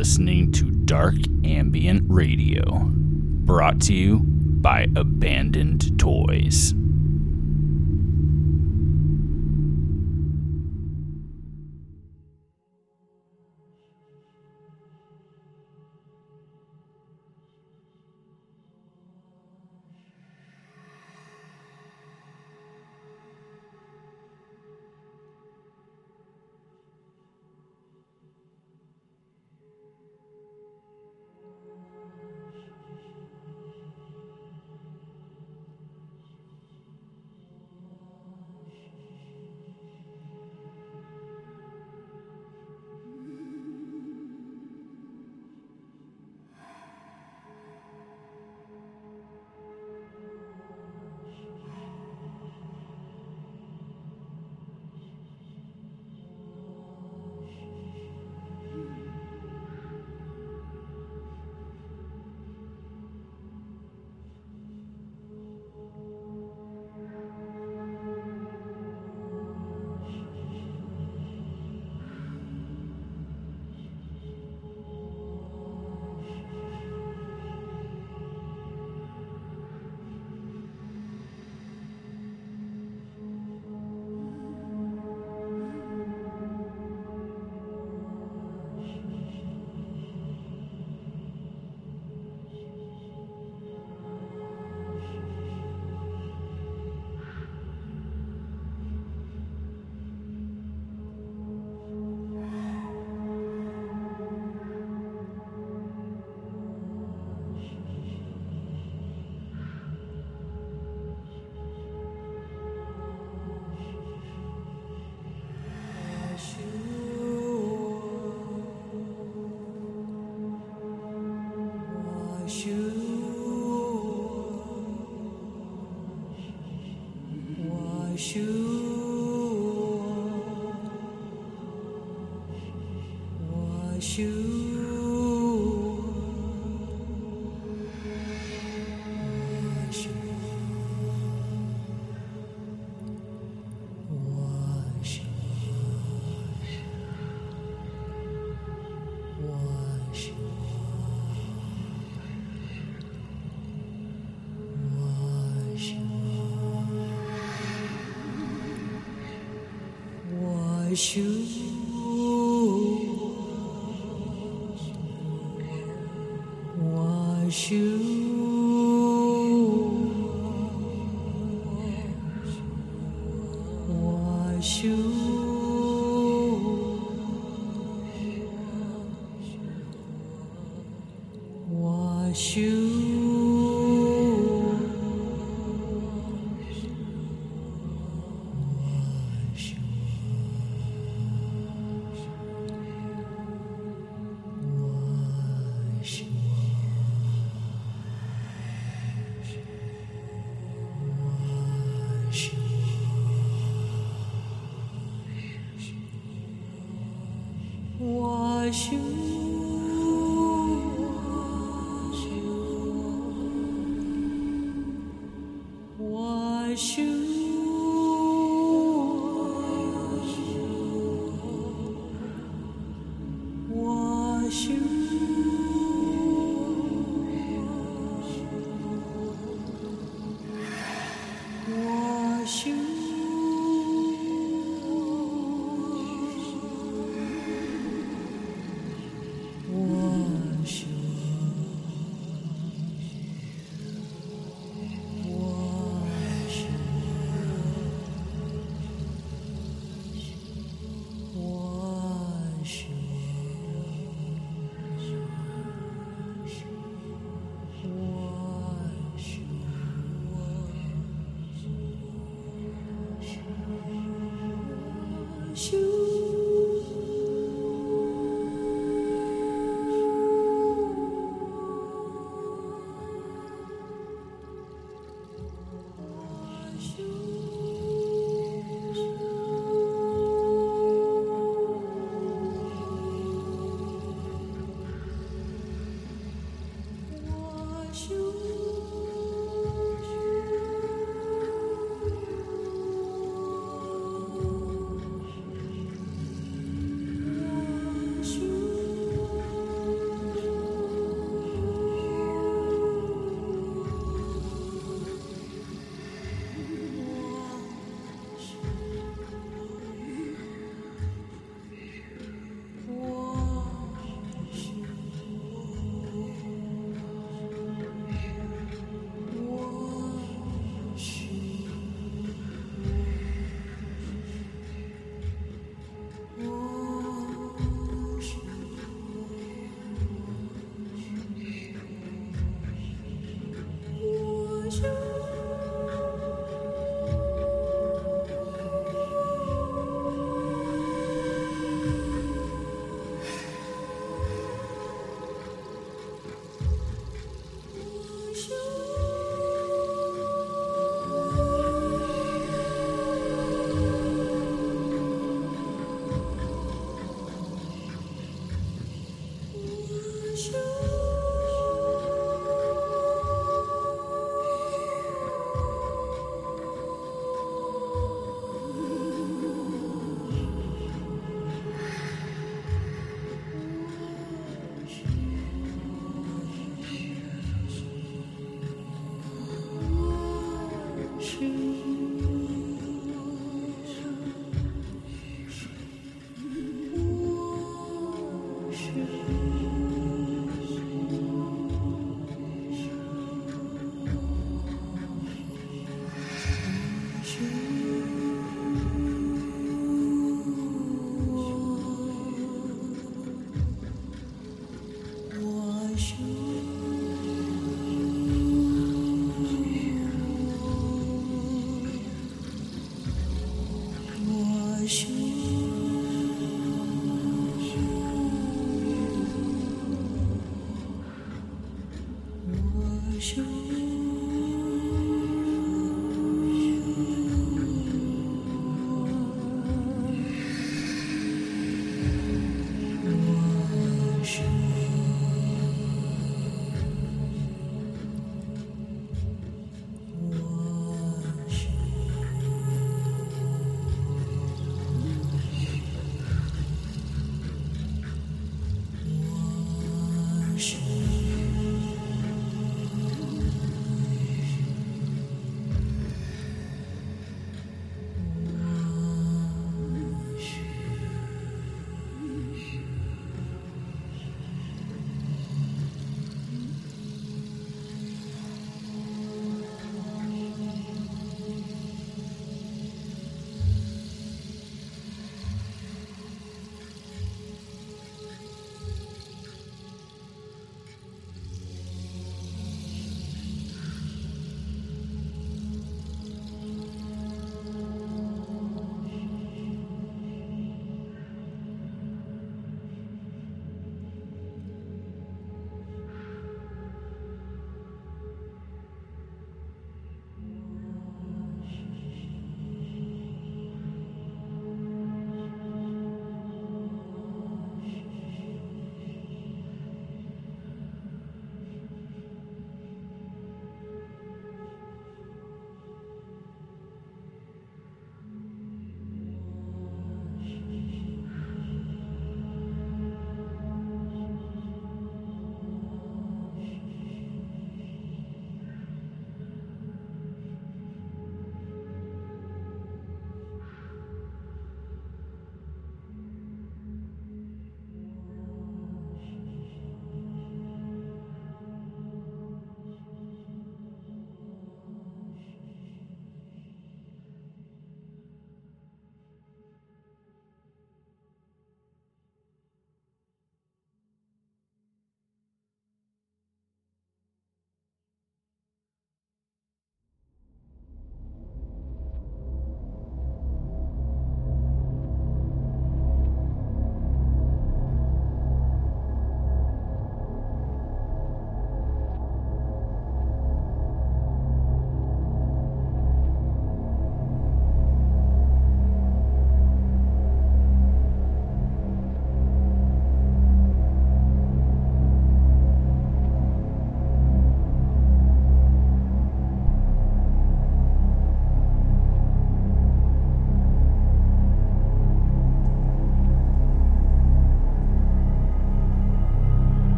listening to Dark Ambient Radio, brought to you by Abandoned Toys.